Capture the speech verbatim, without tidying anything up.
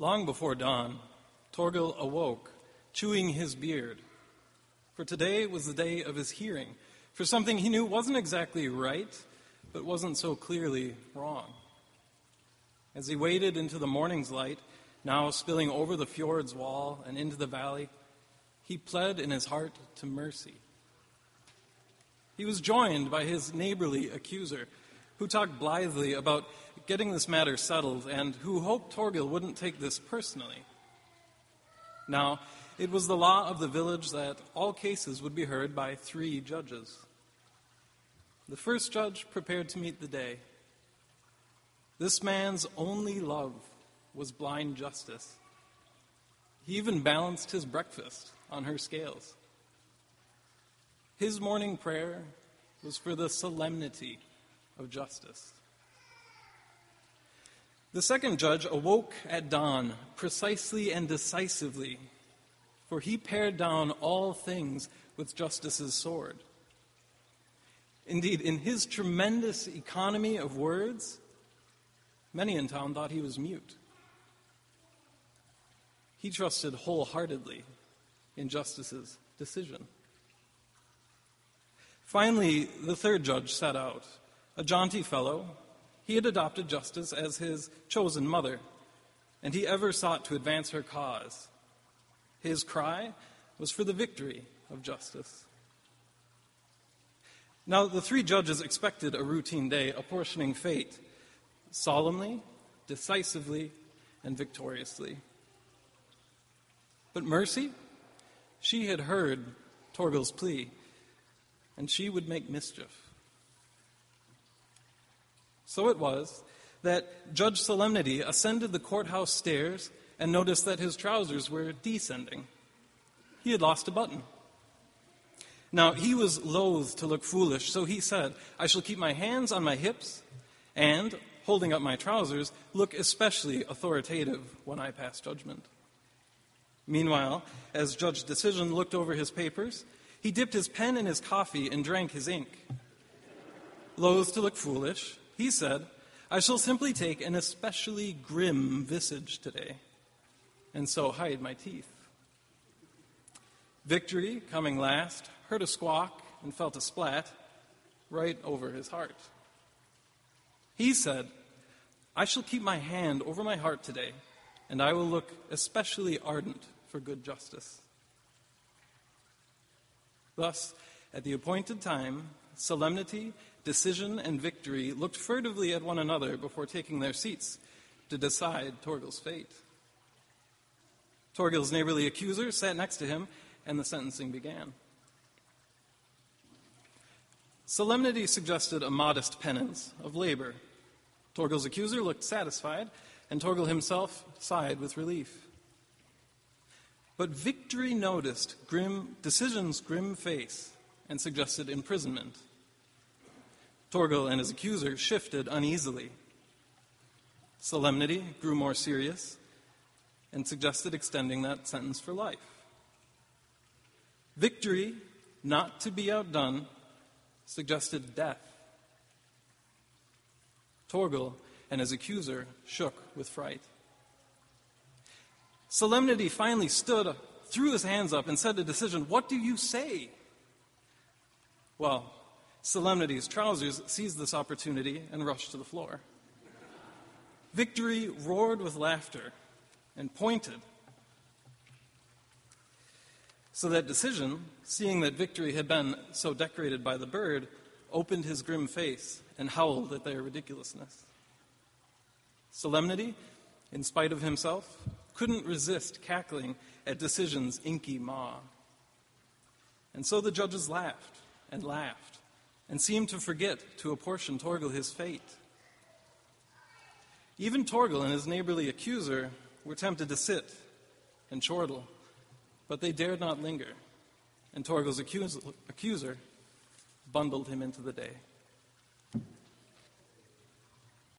Long before dawn, Torgil awoke, chewing his beard. For today was the day of his hearing, for something he knew wasn't exactly right, but wasn't so clearly wrong. As he waded into the morning's light, now spilling over the fjord's wall and into the valley, he pled in his heart to mercy. He was joined by his neighborly accuser, who talked blithely about getting this matter settled and who hoped Torgil wouldn't take this personally. Now, it was the law of the village that all cases would be heard by three judges. The first judge prepared to meet the day. This man's only love was blind justice. He even balanced his breakfast on her scales. His morning prayer was for the solemnity of justice. The second judge awoke at dawn precisely and decisively, for he pared down all things with justice's sword. Indeed, in his tremendous economy of words, many in town thought he was mute. He trusted wholeheartedly in justice's decision. Finally, the third judge set out, a jaunty fellow. He had adopted justice as his chosen mother, and he ever sought to advance her cause. His cry was for the victory of justice. Now, the three judges expected a routine day apportioning fate, solemnly, decisively, and victoriously. But Mercy, she had heard Torgil's plea, and she would make mischief. So it was that Judge Solemnity ascended the courthouse stairs and noticed that his trousers were descending. He had lost a button. Now, he was loath to look foolish, so he said, "I shall keep my hands on my hips and, holding up my trousers, look especially authoritative when I pass judgment." Meanwhile, as Judge Decision looked over his papers, he dipped his pen in his coffee and drank his ink. Loath to look foolish, he said, "I shall simply take an especially grim visage today, and so hide my teeth." Victory, coming last, heard a squawk and felt a splat right over his heart. He said, "I shall keep my hand over my heart today, and I will look especially ardent for good justice." Thus, at the appointed time, Solemnity, Decision, and Victory looked furtively at one another before taking their seats to decide Torgil's fate. Torgil's neighborly accuser sat next to him, and the sentencing began. Solemnity suggested a modest penance of labor. Torgil's accuser looked satisfied, and Torgil himself sighed with relief. But Victory noticed grim, Decision's grim face and suggested imprisonment. Torgil and his accuser shifted uneasily. Solemnity grew more serious and suggested extending that sentence for life. Victory, not to be outdone, suggested death. Torgil and his accuser shook with fright. Solemnity finally stood, threw his hands up, and said to Decision, "What do you say?" Well, Solemnity's trousers seized this opportunity and rushed to the floor. Victory roared with laughter and pointed, so that Decision, seeing that Victory had been so decorated by the bird, opened his grim face and howled at their ridiculousness. Solemnity, in spite of himself, couldn't resist cackling at Decision's inky maw. And so the judges laughed and laughed, and seemed to forget to apportion Torgil his fate. Even Torgil and his neighborly accuser were tempted to sit and chortle, but they dared not linger, and Torgil's accuser bundled him into the day.